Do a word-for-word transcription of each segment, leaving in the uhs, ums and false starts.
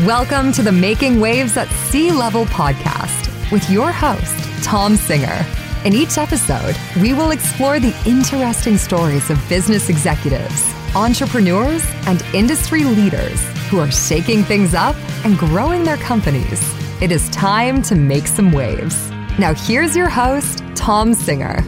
Welcome to the Making Waves at Sea Level podcast with your host, Tom Singer. In each episode, we will explore the interesting stories of business executives, entrepreneurs, and industry leaders who are shaking things up and growing their companies. It is time to make some waves. Now here's your host, Tom Singer.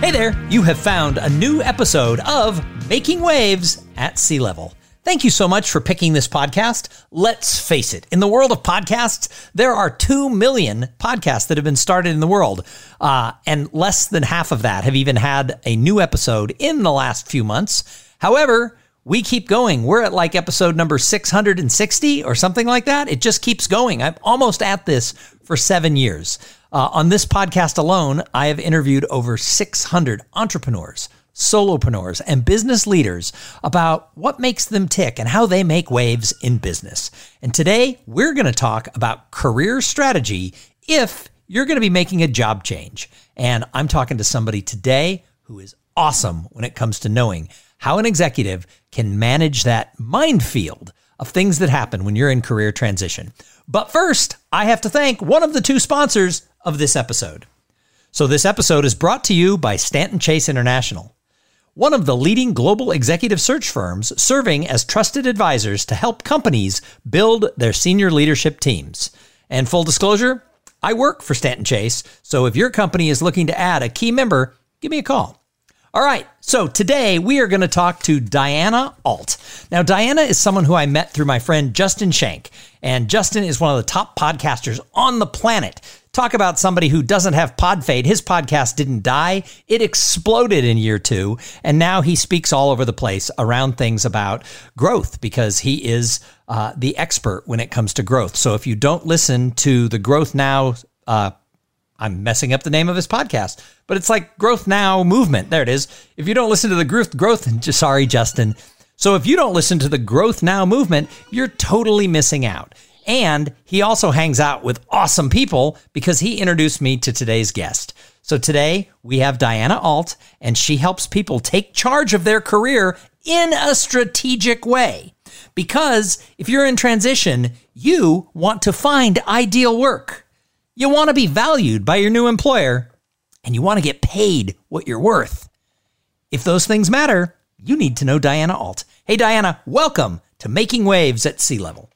Hey there, you have found a new episode of Making Waves at Sea Level. Thank you so much for picking this podcast. Let's face it, in the world of podcasts, there are two million podcasts that have been started in the world, uh, and less than half of that have even had a new episode in the last few months. However, we keep going. We're at like episode number six hundred sixty or something like that. It just keeps going. I'm almost at this for seven years. Uh, on this podcast alone, I have interviewed over six hundred entrepreneurs, solopreneurs, and business leaders about what makes them tick and how they make waves in business. And today, we're going to talk about career strategy if you're going to be making a job change. And I'm talking to somebody today who is awesome when it comes to knowing how an executive can manage that minefield of things that happen when you're in career transition. But first, I have to thank one of the two sponsors of this episode. So this episode is brought to you by Stanton Chase International, one of the leading global executive search firms serving as trusted advisors to help companies build their senior leadership teams. And full disclosure, I work for Stanton Chase, so if your company is looking to add a key member, give me a call. All right, so today we are going to talk to Diana Alt. Now, Diana is someone who I met through my friend Justin Schenck, and Justin is one of the top podcasters on the planet. Talk about somebody who doesn't have pod fade. His podcast didn't die. It exploded in year two. And now he speaks all over the place around things about growth because he is uh, the expert when it comes to growth. So if you don't listen to the Growth Now, uh, I'm messing up the name of his podcast, but it's like Growth Now Movement. There it is. If you don't listen to the growth, growth, sorry, Justin. So if you don't listen to the Growth Now Movement, you're totally missing out. And he also hangs out with awesome people because he introduced me to today's guest. So today we have Diana Alt, and she helps people take charge of their career in a strategic way. Because if you're in transition, you want to find ideal work. You want to be valued by your new employer, and you want to get paid what you're worth. If those things matter, you need to know Diana Alt. Hey, Diana, welcome to Making Waves at Sea Level.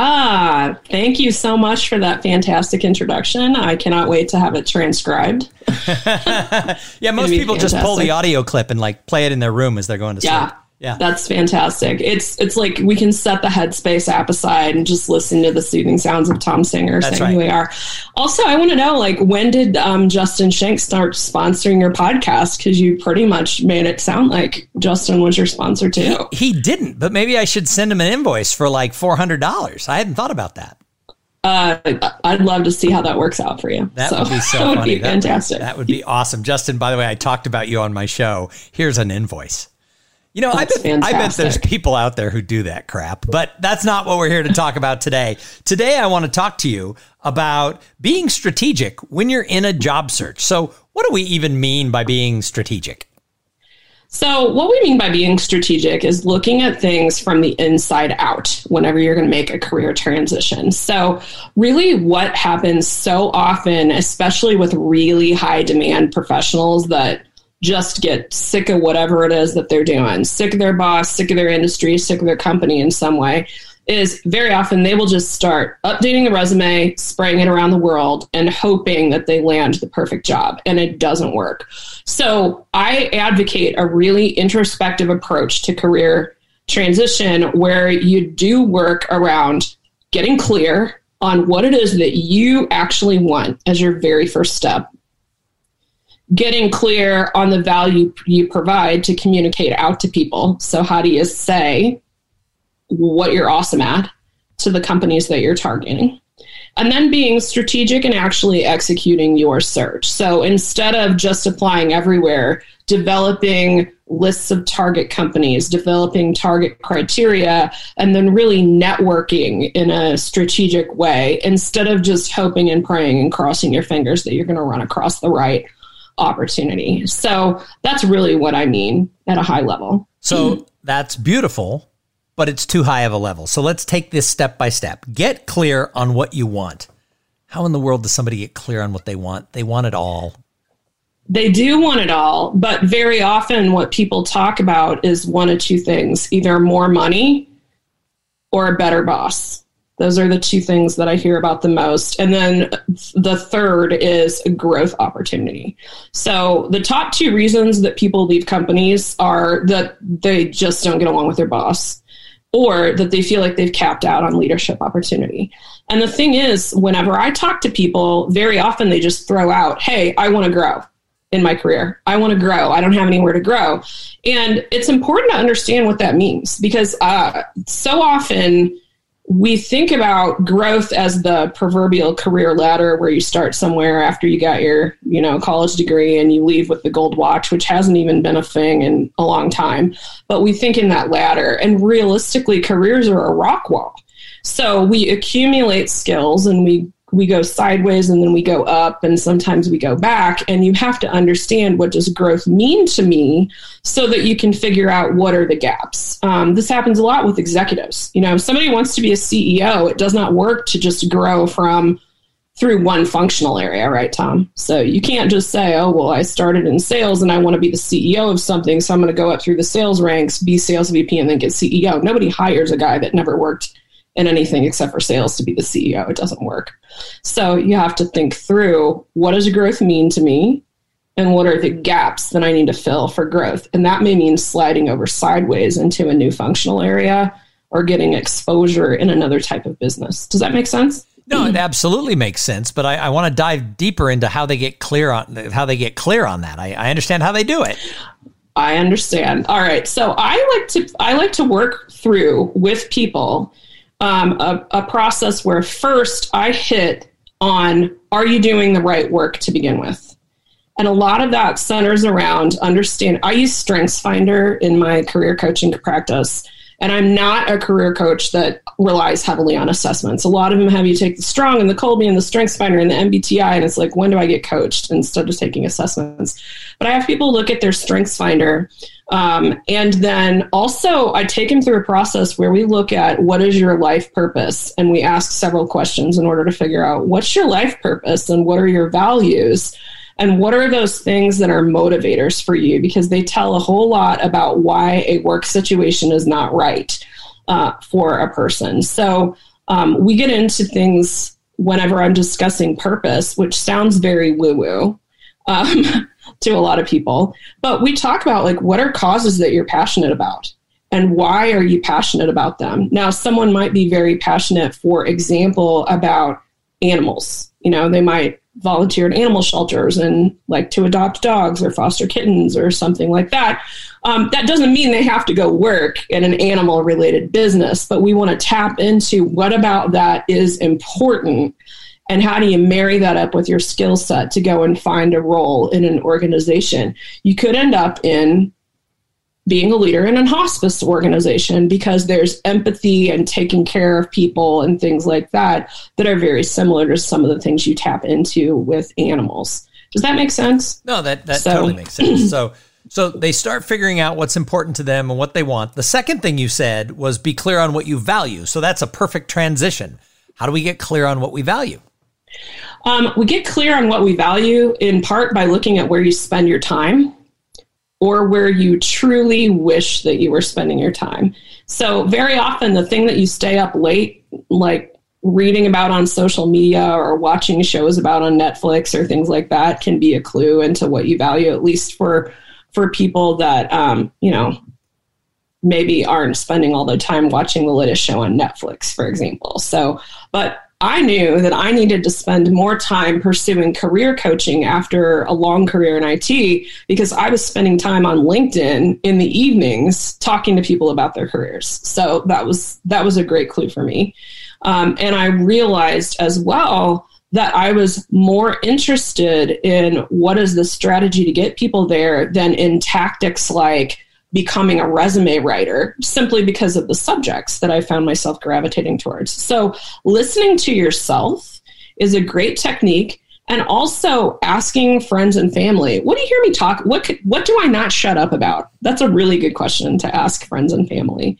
Ah, thank you so much for that fantastic introduction. I cannot wait to have it transcribed. Yeah, most people fantastic. Just pull the audio clip and like play it in their room as they're going to sleep. Yeah, yeah, that's fantastic. It's it's like we can set the Headspace app aside and just listen to the soothing sounds of Tom Singer that's saying right. who we are. Also, I want to know, like, when did um, Justin Schenck start sponsoring your podcast? Because you pretty much made it sound like Justin was your sponsor too. He, he didn't, but maybe I should send him an invoice for like four hundred dollars. I hadn't thought about that. Uh, I'd love to see how that works out for you. That so, would be so that funny. Would be that fantastic. Would, that would be awesome. Justin, by the way, I talked about you on my show. Here's an invoice. You know, I bet, I bet there's people out there who do that crap, but that's not what we're here to talk about today. Today, I want to talk to you about being strategic when you're in a job search. So what do we even mean by being strategic? So what we mean by being strategic is looking at things from the inside out whenever you're going to make a career transition. So really what happens so often, especially with really high demand professionals that just get sick of whatever it is that they're doing, sick of their boss, sick of their industry, sick of their company in some way, is very often they will just start updating a resume, spraying it around the world, and hoping that they land the perfect job, and it doesn't work. So I advocate a really introspective approach to career transition where you do work around getting clear on what it is that you actually want as your very first step, getting clear on the value you provide to communicate out to people. So how do you say what you're awesome at to the companies that you're targeting? And then being strategic and actually executing your search. So instead of just applying everywhere, developing lists of target companies, developing target criteria, and then really networking in a strategic way instead of just hoping and praying and crossing your fingers that you're going to run across the right opportunity. So that's really what I mean at a high level. So that's beautiful, but it's too high of a level. So let's take this step by step. Get clear on what you want. How in the world does somebody get clear on what they want? They want it all. They do want it all, but very often what people talk about is one of two things, either more money or a better boss. Those are the two things that I hear about the most. And then the third is a growth opportunity. So the top two reasons that people leave companies are that they just don't get along with their boss, or that they feel like they've capped out on leadership opportunity. And the thing is, whenever I talk to people, very often they just throw out, hey, I want to grow in my career. I want to grow. I don't have anywhere to grow. And it's important to understand what that means, because uh, so often we think about growth as the proverbial career ladder where you start somewhere after you got your, you know, college degree and you leave with the gold watch, which hasn't even been a thing in a long time. But we think in that ladder, and realistically, careers are a rock wall. So we accumulate skills and we we go sideways and then we go up and sometimes we go back, and you have to understand, what does growth mean to me so that you can figure out what are the gaps. Um, this happens a lot with executives. You know, if somebody wants to be a C E O, it does not work to just grow from through one functional area, right, Tom? So you can't just say, oh, well, I started in sales and I want to be the C E O of something, so I'm going to go up through the sales ranks, be sales V P, and then get C E O. Nobody hires a guy that never worked in anything except for sales to be the C E O. It doesn't work. So you have to think through, what does growth mean to me, and what are the gaps that I need to fill for growth? And that may mean sliding over sideways into a new functional area or getting exposure in another type of business. Does that make sense? No, it absolutely makes sense. But I, I want to dive deeper into how they get clear on how they get clear on that. I, I understand how they do it. I understand. All right. So I like to I like to work through with people Um, a, a process where first I hit on, are you doing the right work to begin with? And a lot of that centers around understand. I use StrengthsFinder in my career coaching practice, and I'm not a career coach that relies heavily on assessments. A lot of them have you take the Strong and the Kolbe and the StrengthsFinder and the M B T I, and it's like, when do I get coached instead of taking assessments? But I have people look at their StrengthsFinder, um, and then also I take them through a process where we look at, what is your life purpose? And we ask several questions in order to figure out, what's your life purpose and what are your values? And what are those things that are motivators for you? Because they tell a whole lot about why a work situation is not right uh, for a person. So um, we get into things whenever I'm discussing purpose, which sounds very woo-woo um, to a lot of people. But we talk about, like, what are causes that you're passionate about? And why are you passionate about them? Now, someone might be very passionate, for example, about animals. You know, they might volunteer at animal shelters and like to adopt dogs or foster kittens or something like that. Um, that doesn't mean they have to go work in an animal related business, but we want to tap into, what about that is important, and how do you marry that up with your skill set to go and find a role in an organization? You could end up in being a leader in a hospice organization because there's empathy and taking care of people and things like that that are very similar to some of the things you tap into with animals. Does that make sense? No, that, that so. totally makes sense. So so they start figuring out what's important to them and what they want. The second thing you said was, be clear on what you value. So that's a perfect transition. How do we get clear on what we value? Um, we get clear on what we value in part by looking at where you spend your time, or where you truly wish that you were spending your time. So very often the thing that you stay up late, like reading about on social media or watching shows about on Netflix or things like that, can be a clue into what you value, at least for for people that, um, you know, maybe aren't spending all their time watching the latest show on Netflix, for example. So, but I knew that I needed to spend more time pursuing career coaching after a long career in I T, because I was spending time on LinkedIn in the evenings talking to people about their careers. So that was that was a great clue for me. Um, and I realized as well that I was more interested in what is the strategy to get people there than in tactics like becoming a resume writer, simply because of the subjects that I found myself gravitating towards. So listening to yourself is a great technique, and also asking friends and family, what do you hear me talk? What could, what do I not shut up about? That's a really good question to ask friends and family.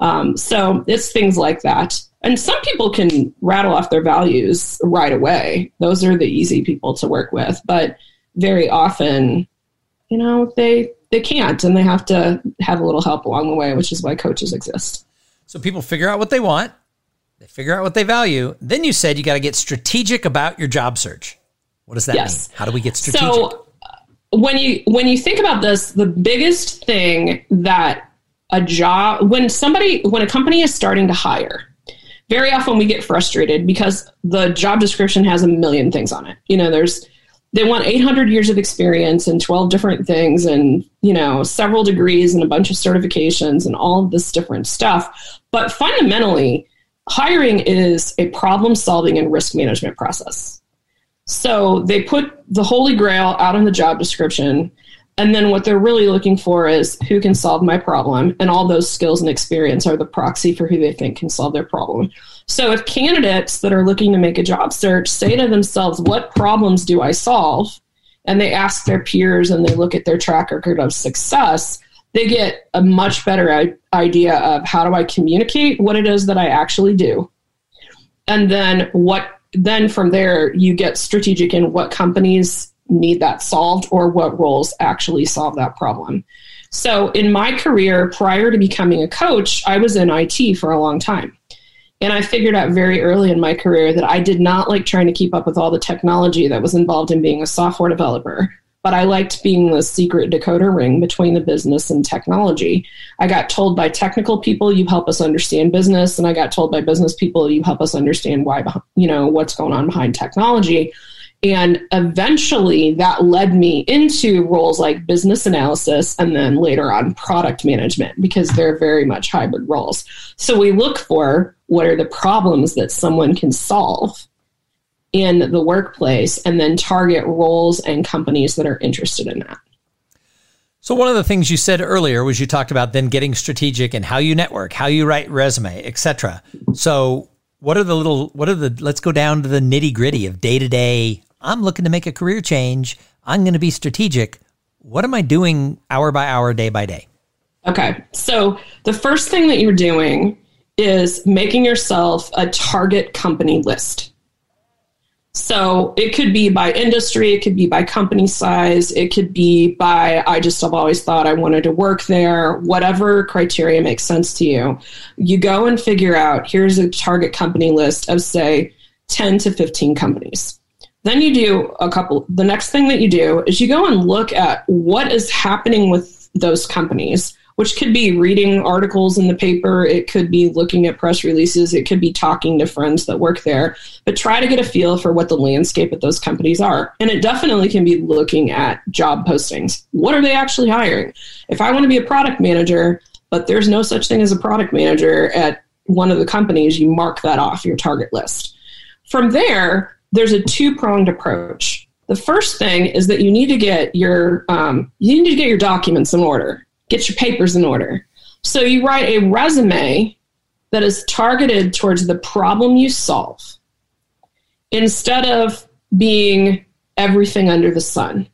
Um, so it's things like that. And some people can rattle off their values right away. Those are the easy people to work with. But very often, you know, they they can't, and they have to have a little help along the way, which is why coaches exist. So people figure out what they want. They figure out what they value. Then you said you got to get strategic about your job search. What does that yes. mean? How do we get strategic? So when you when you think about this, the biggest thing that a job, when somebody, when a company is starting to hire, very often we get frustrated because the job description has a million things on it. You know, there's, they want eight hundred years of experience and twelve different things and, you know, several degrees and a bunch of certifications and all of this different stuff. But fundamentally, hiring is a problem solving and risk management process. So they put the holy grail out on the job description. And then what they're really looking for is who can solve my problem. And all those skills and experience are the proxy for who they think can solve their problem. So if candidates that are looking to make a job search say to themselves, what problems do I solve? And they ask their peers and they look at their track record of success, they get a much better idea of how do I communicate what it is that I actually do. And then what, then from there you get strategic in what companies need that solved or what roles actually solve that problem. So in my career, prior to becoming a coach, I was in I T for a long time. And I figured out very early in my career that I did not like trying to keep up with all the technology that was involved in being a software developer, but I liked being the secret decoder ring between the business and technology. I got told by technical people, you help us understand business. And I got told by business people, you help us understand why, you know, what's going on behind technology. And eventually that led me into roles like business analysis and then later on product management, because they're very much hybrid roles. So we look for what are the problems that someone can solve in the workplace and then target roles and companies that are interested in that. So one of the things you said earlier was you talked about then getting strategic and how you network, how you write resume, et cetera. So what are the little, what are the, let's go down to the nitty gritty of day to day. I'm looking to make a career change. I'm going to be strategic. What am I doing hour by hour, day by day? Okay. So the first thing that you're doing is making yourself a target company list. So it could be by industry, it could be by company size, it could be by, I just have always thought I wanted to work there, whatever criteria makes sense to you. You go and figure out, here's a target company list of say ten to fifteen companies. Then you do a couple, the next thing that you do is you go and look at what is happening with those companies, which could be reading articles in the paper, it could be looking at press releases, it could be talking to friends that work there, but try to get a feel for what the landscape of those companies are. And it definitely can be looking at job postings. What are they actually hiring? If I want to be a product manager, but there's no such thing as a product manager at one of the companies, you mark that off your target list. From there, there's a two-pronged approach. The first thing is that you need to get your um, you need to get your documents in order. Get your papers in order. So you write a resume that is targeted towards the problem you solve instead of being everything under the sun.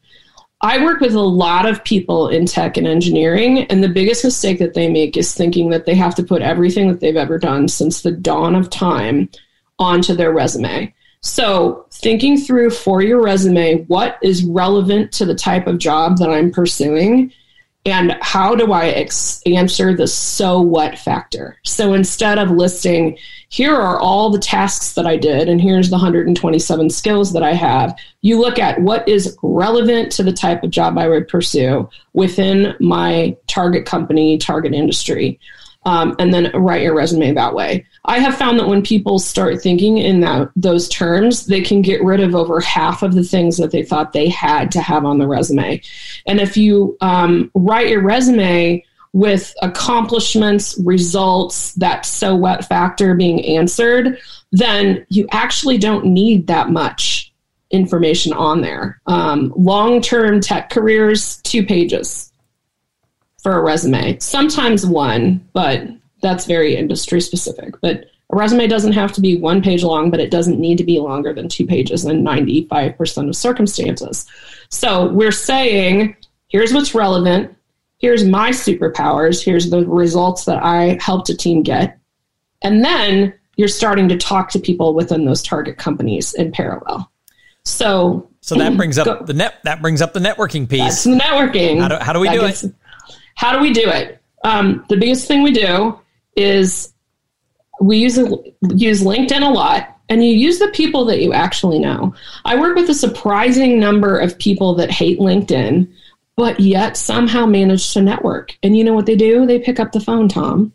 I work with a lot of people in tech and engineering, and the biggest mistake that they make is thinking that they have to put everything that they've ever done since the dawn of time onto their resume. So thinking through for your resume, what is relevant to the type of job that I'm pursuing? And how do I ex- answer the so what factor? So instead of listing, here are all the tasks that I did, and here's the one hundred twenty-seven skills that I have, you look at what is relevant to the type of job I would pursue within my target company, target industry, um, and then write your resume that way. I have found that when people start thinking in that, those terms, they can get rid of over half of the things that they thought they had to have on the resume. And if you um, write your resume with accomplishments, results, that so what factor being answered, then you actually don't need that much information on there. Um, long-term tech careers, two pages for a resume, sometimes one, but that's very industry specific, but a resume doesn't have to be one page long, but it doesn't need to be longer than two pages in ninety-five percent of circumstances. So we're saying, here's what's relevant. here's my superpowers, here's the results that I helped a team get. And then you're starting to talk to people within those target companies in parallel. So, so that brings up go, the net, that brings up the networking piece. That's the networking. How do, how do we that do gets, it? How do we do it? Um, the biggest thing we do is we use, use LinkedIn a lot, and you use the people that you actually know. I work with a surprising number of people that hate LinkedIn, but yet somehow manage to network. And you know what they do? They pick up the phone, Tom.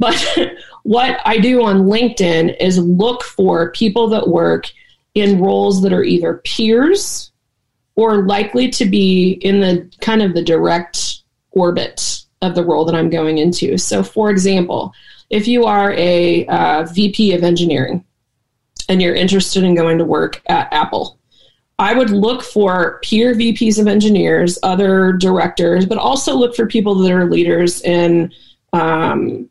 But what I do on LinkedIn is look for people that work in roles that are either peers or likely to be in the kind of the direct orbit of the role that I'm going into. So for example, if you are a uh, V P of engineering and you're interested in going to work at Apple, I would look for peer V Ps of engineers, other directors, but also look for people that are leaders in um,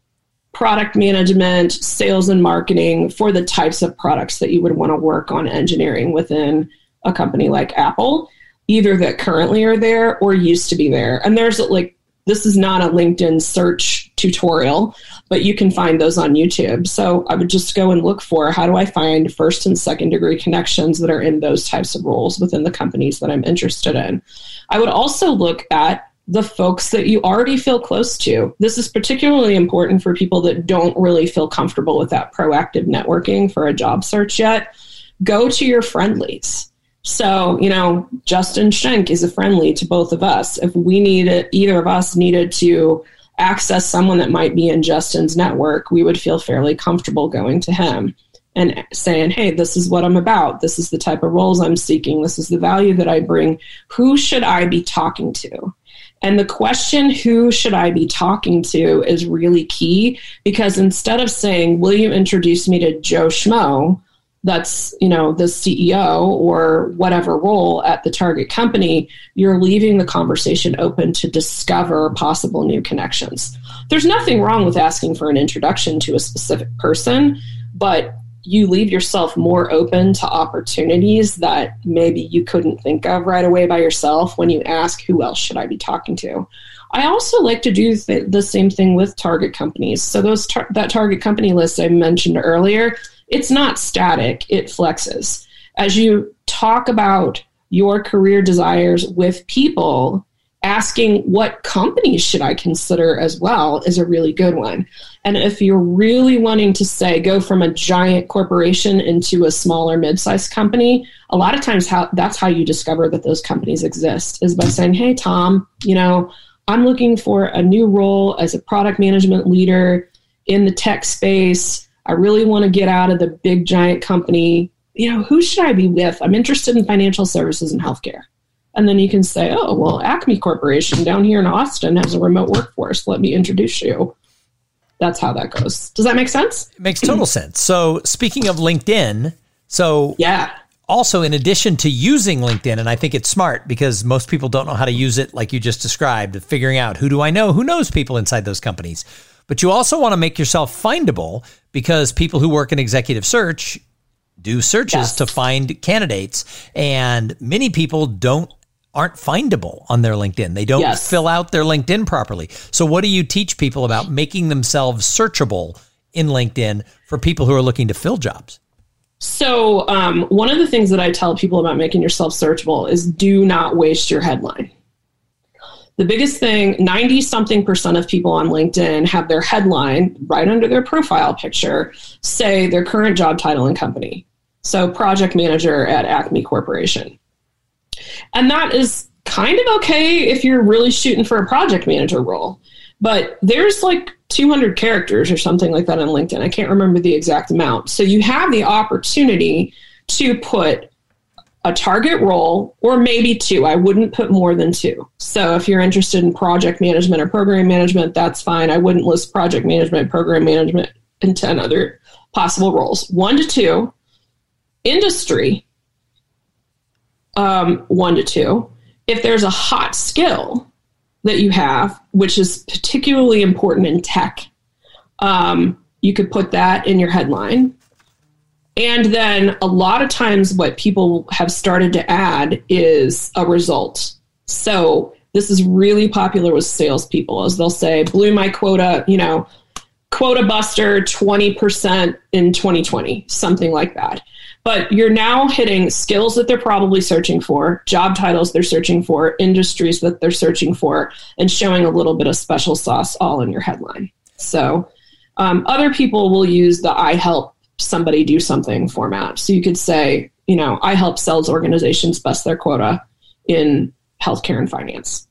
product management, sales and marketing for the types of products that you would want to work on engineering within a company like Apple, either that currently are there or used to be there. And there's like, this is not a LinkedIn search tutorial, but you can find those on YouTube. So I would just go and look for, how do I find first and second degree connections that are in those types of roles within the companies that I'm interested in? I would also look at the folks that you already feel close to. This is particularly important for people that don't really feel comfortable with that proactive networking for a job search yet. Go to your friendlies. So, you know, Justin Schenck is a friendly to both of us. If we needed, either of us needed to access someone that might be in Justin's network, we would feel fairly comfortable going to him and saying, hey, this is what I'm about. This is the type of roles I'm seeking. This is the value that I bring. Who should I be talking to? And the question, who should I be talking to, is really key, because instead of saying, will you introduce me to Joe Schmo, that's, you know, the C E O or whatever role at the target company, you're leaving the conversation open to discover possible new connections. There's nothing wrong with asking for an introduction to a specific person, but you leave yourself more open to opportunities that maybe you couldn't think of right away by yourself when you ask, who else should I be talking to? I also like to do th- the same thing with target companies. So those tar- that target company list I mentioned earlier, it's not static, it flexes. As you talk about your career desires with people, asking what companies should I consider as well is a really good one. And if you're really wanting to say, go from a giant corporation into a smaller mid-sized company, a lot of times how that's how you discover that those companies exist, is by saying, hey, Tom, you know, I'm looking for a new role as a product management leader in the tech space. I really want to get out of the big giant company. You know, who should I be with? I'm interested in financial services and healthcare. And then you can say, oh, well, Acme Corporation down here in Austin has a remote workforce. Let me introduce you. That's how that goes. Does that make sense? It makes total sense. So speaking of LinkedIn, so yeah. Also, in addition to using LinkedIn, and I think it's smart because most people don't know how to use it, like you just described, figuring out who do I know, who knows people inside those companies. But you also want to make yourself findable, because people who work in executive search do searches yes. to find candidates, and many people don't aren't findable on their LinkedIn. They don't yes. fill out their LinkedIn properly. So what do you teach people about making themselves searchable in LinkedIn for people who are looking to fill jobs? So um, one of the things that I tell people about making yourself searchable is do not waste your headline. The biggest thing, ninety something percent of people on LinkedIn have their headline right under their profile picture, say their current job title and company. So project manager at Acme Corporation. And that is kind of okay if you're really shooting for a project manager role, but there's like two hundred characters or something like that on LinkedIn. I can't remember the exact amount. So you have the opportunity to put a target role, or maybe two. I wouldn't put more than two. So if you're interested in project management or program management, that's fine. I wouldn't list project management, program management, and ten other possible roles. One to two. Industry, um, one to two. If there's a hot skill that you have, which is particularly important in tech, um, you could put that in your headline. And then a lot of times what people have started to add is a result. So This is really popular with salespeople, as they'll say, blew my quota, you know, quota buster twenty percent in twenty twenty, something like that. But you're now hitting skills that they're probably searching for, job titles they're searching for, industries that they're searching for, and showing a little bit of special sauce all in your headline. So um, other people will use the I help somebody do something format. So you could say, you know, I help sales organizations bust their quota in healthcare and finance.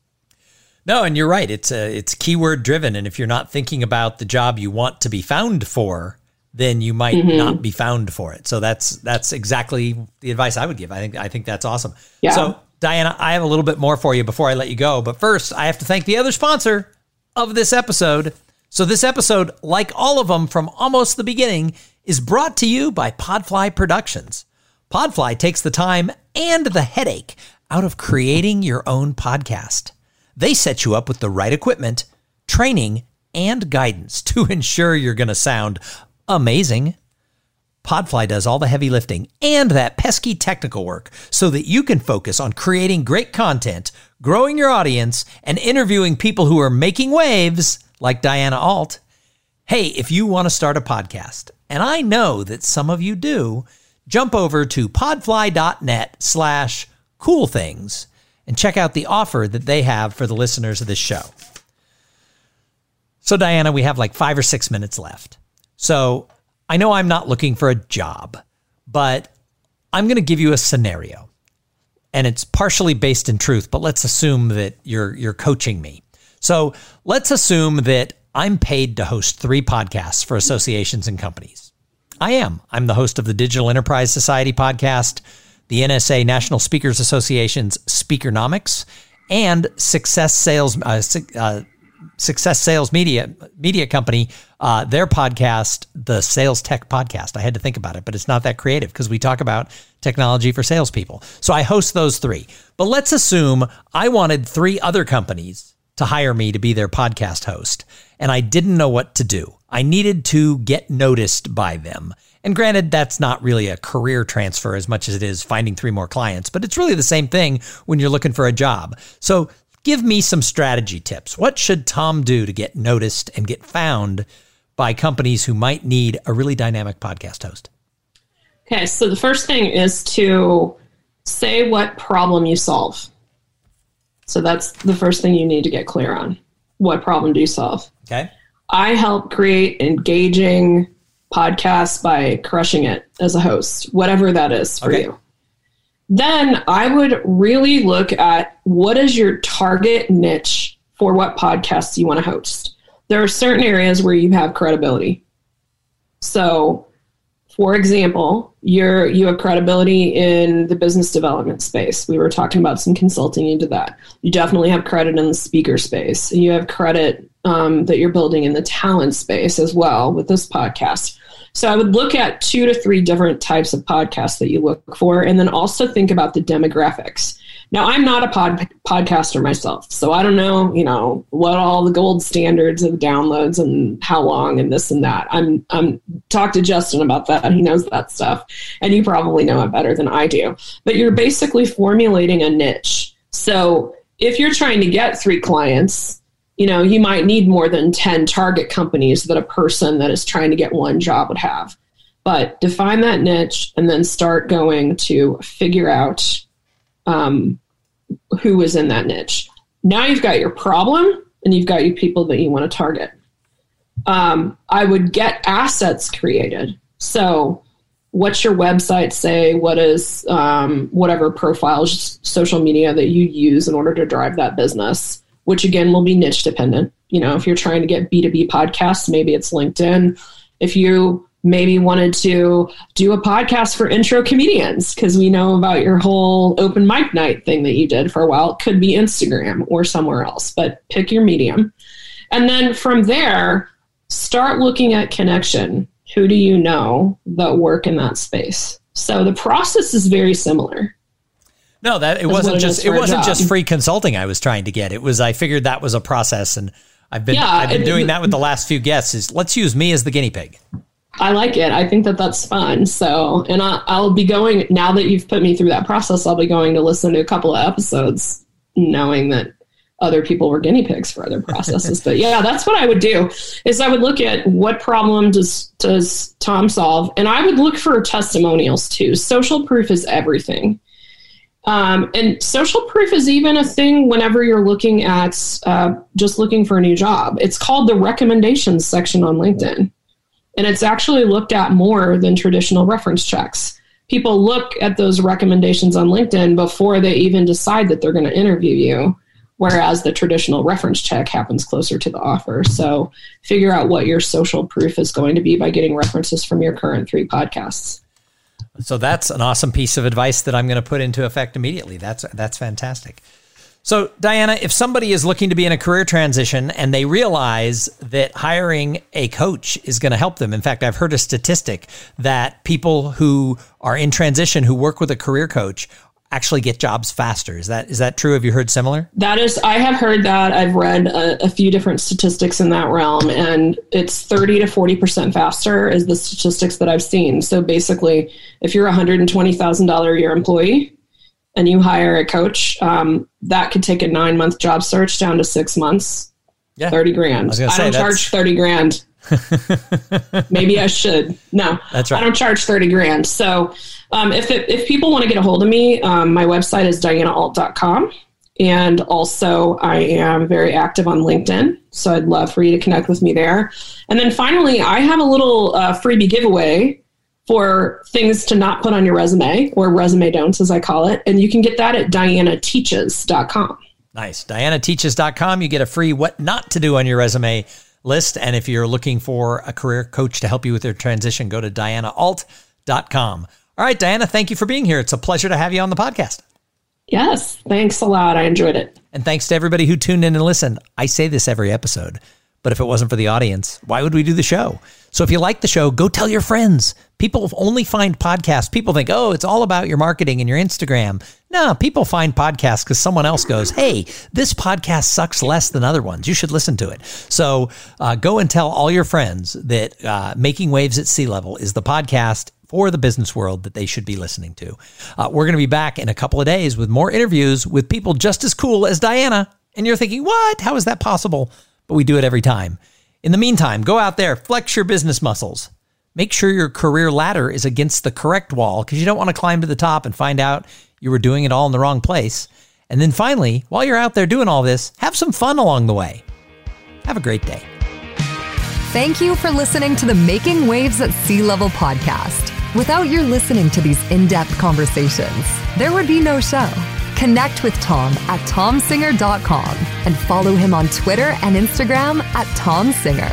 No, and you're right. It's a, it's keyword driven. And if you're not thinking about the job you want to be found for, then you might mm-hmm. not be found for it. So that's that's exactly the advice I would give. I think I think that's awesome. Yeah. So, Diana, I have a little bit more for you before I let you go. But first, I have to thank the other sponsor of this episode. So this episode, like all of them from almost the beginning, is brought to you by Podfly Productions. Podfly takes the time and the headache out of creating your own podcast. They set you up with the right equipment, training, and guidance to ensure you're going to sound amazing. Podfly does all the heavy lifting and that pesky technical work so that you can focus on creating great content, growing your audience, and interviewing people who are making waves like Diana Alt. Hey, if you want to start a podcast, and I know that some of you do, jump over to podfly.net slash cool things and check out the offer that they have for the listeners of this show. So, Diana, we have like five or six minutes left. So I know I'm not looking for a job, but I'm going to give you a scenario, and it's partially based in truth, but let's assume that you're you're coaching me. So let's assume that I'm paid to host three podcasts for associations and companies. I am. I'm the host of the Digital Enterprise Society podcast, the N S A National Speakers Association's Speakernomics, and Success Sales uh, uh Success Sales Media Media Company, uh, their podcast, the Sales Tech Podcast. I had to think about it, but it's not that creative because we talk about technology for salespeople. So I host those three. But let's assume I wanted three other companies to hire me to be their podcast host, and I didn't know what to do. I needed to get noticed by them. And granted, that's not really a career transfer as much as it is finding three more clients, but it's really the same thing when you're looking for a job. So give me some strategy tips. What should Tom do to get noticed and get found by companies who might need a really dynamic podcast host? Okay, so the first thing is to say what problem you solve. So that's the first thing you need to get clear on. What problem do you solve? Okay. I help create engaging podcasts by crushing it as a host, whatever that is for okay. you. Then I would really look at what is your target niche for what podcasts you want to host. There are certain areas where you have credibility. So, for example, you're, you have credibility in the business development space. We were talking about some consulting into that. You definitely have credit in the speaker space. You have credit um, that you're building in the talent space as well with this podcast. So I would look at two to three different types of podcasts that you look for, and then also think about the demographics. Now, I'm not a pod, podcaster myself, so I don't know, you know, what all the gold standards of downloads and how long and this and that. I'm I'm talk to Justin about that. He knows that stuff, and you probably know it better than I do. But you're basically formulating a niche. So if you're trying to get three clients, you know, you might need more than ten target companies that a person that is trying to get one job would have. But define that niche and then start going to figure out um, who is in that niche. Now you've got your problem and you've got your people that you want to target. Um, I would get assets created. So what's your website say? What is um, whatever profiles, social media that you use in order to drive that business? Which again will be niche dependent. You know, if you're trying to get B two B podcasts, maybe it's LinkedIn. If you maybe wanted to do a podcast for intro comedians, because we know about your whole open mic night thing that you did for a while, it could be Instagram or somewhere else, but pick your medium. And then from there, start looking at connection. Who do you know that work in that space? So the process is very similar. No, that it wasn't it just it wasn't just free consulting I was trying to get. It was I figured that was a process, and I've been yeah, I've been it, doing that with the last few guests. Is let's use me as the guinea pig. I like it. I think that that's fun. So, and I, I'll be going now that you've put me through that process. I'll be going to listen to a couple of episodes, knowing that other people were guinea pigs for other processes. But yeah, that's what I would do, is I would look at what problem does, does Tom solve? And I would look for testimonials too. Social proof is everything. Um, and social proof is even a thing whenever you're looking at uh, just looking for a new job. It's called the recommendations section on LinkedIn. And it's actually looked at more than traditional reference checks. People look at those recommendations on LinkedIn before they even decide that they're going to interview you, whereas the traditional reference check happens closer to the offer. So figure out what your social proof is going to be by getting references from your current three podcasts. So that's an awesome piece of advice that I'm going to put into effect immediately. That's that's fantastic. So Diana, if somebody is looking to be in a career transition and they realize that hiring a coach is going to help them. In fact, I've heard a statistic that people who are in transition who work with a career coach actually get jobs faster. Is that is that true? Have you heard similar? That is, I have heard that. I've read a, a few different statistics in that realm, and it's thirty to forty percent faster is the statistics that I've seen. So basically, if you're a one hundred twenty thousand dollars a year employee and you hire a coach, um, that could take a nine month job search down to six months. Yeah, thirty grand. I was gonna say, I don't that's... charge thirty grand. Maybe I should. No, that's right. I don't charge thirty grand. So um, if it, if people want to get a hold of me, um, my website is diana alt dot com. And also I am very active on LinkedIn. So I'd love for you to connect with me there. And then finally, I have a little uh, freebie giveaway for things to not put on your resume, or resume don'ts, as I call it. And you can get that at diana teaches dot com. Nice. diana teaches dot com. You get a free what not to do on your resume list. And if you're looking for a career coach to help you with your transition, go to diana alt dot com. All right, Diana, thank you for being here. It's a pleasure to have you on the podcast. Yes, thanks a lot. I enjoyed it. And thanks to everybody who tuned in and listened. I say this every episode, but if it wasn't for the audience, why would we do the show? So if you like the show, go tell your friends. People only find podcasts. People think, oh, it's all about your marketing and your Instagram. No, people find podcasts because someone else goes, hey, this podcast sucks less than other ones. You should listen to it. So uh, go and tell all your friends that uh, Making Waves at Sea Level is the podcast for the business world that they should be listening to. Uh, we're going to be back in a couple of days with more interviews with people just as cool as Diana. And you're thinking, what? How is that possible? But we do it every time. In the meantime, go out there, flex your business muscles. Make sure your career ladder is against the correct wall, because you don't want to climb to the top and find out you were doing it all in the wrong place. And then finally, while you're out there doing all this, have some fun along the way. Have a great day. Thank you for listening to the Making Waves at Sea Level podcast. Without your listening to these in-depth conversations, there would be no show. Connect with Tom at Tom Singer dot com and follow him on Twitter and Instagram at Tom Singer.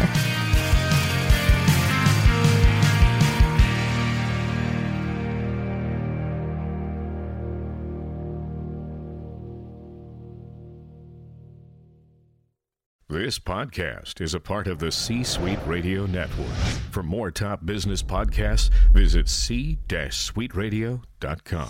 This podcast is a part of the C-Suite Radio Network. For more top business podcasts, visit c suite radio dot com.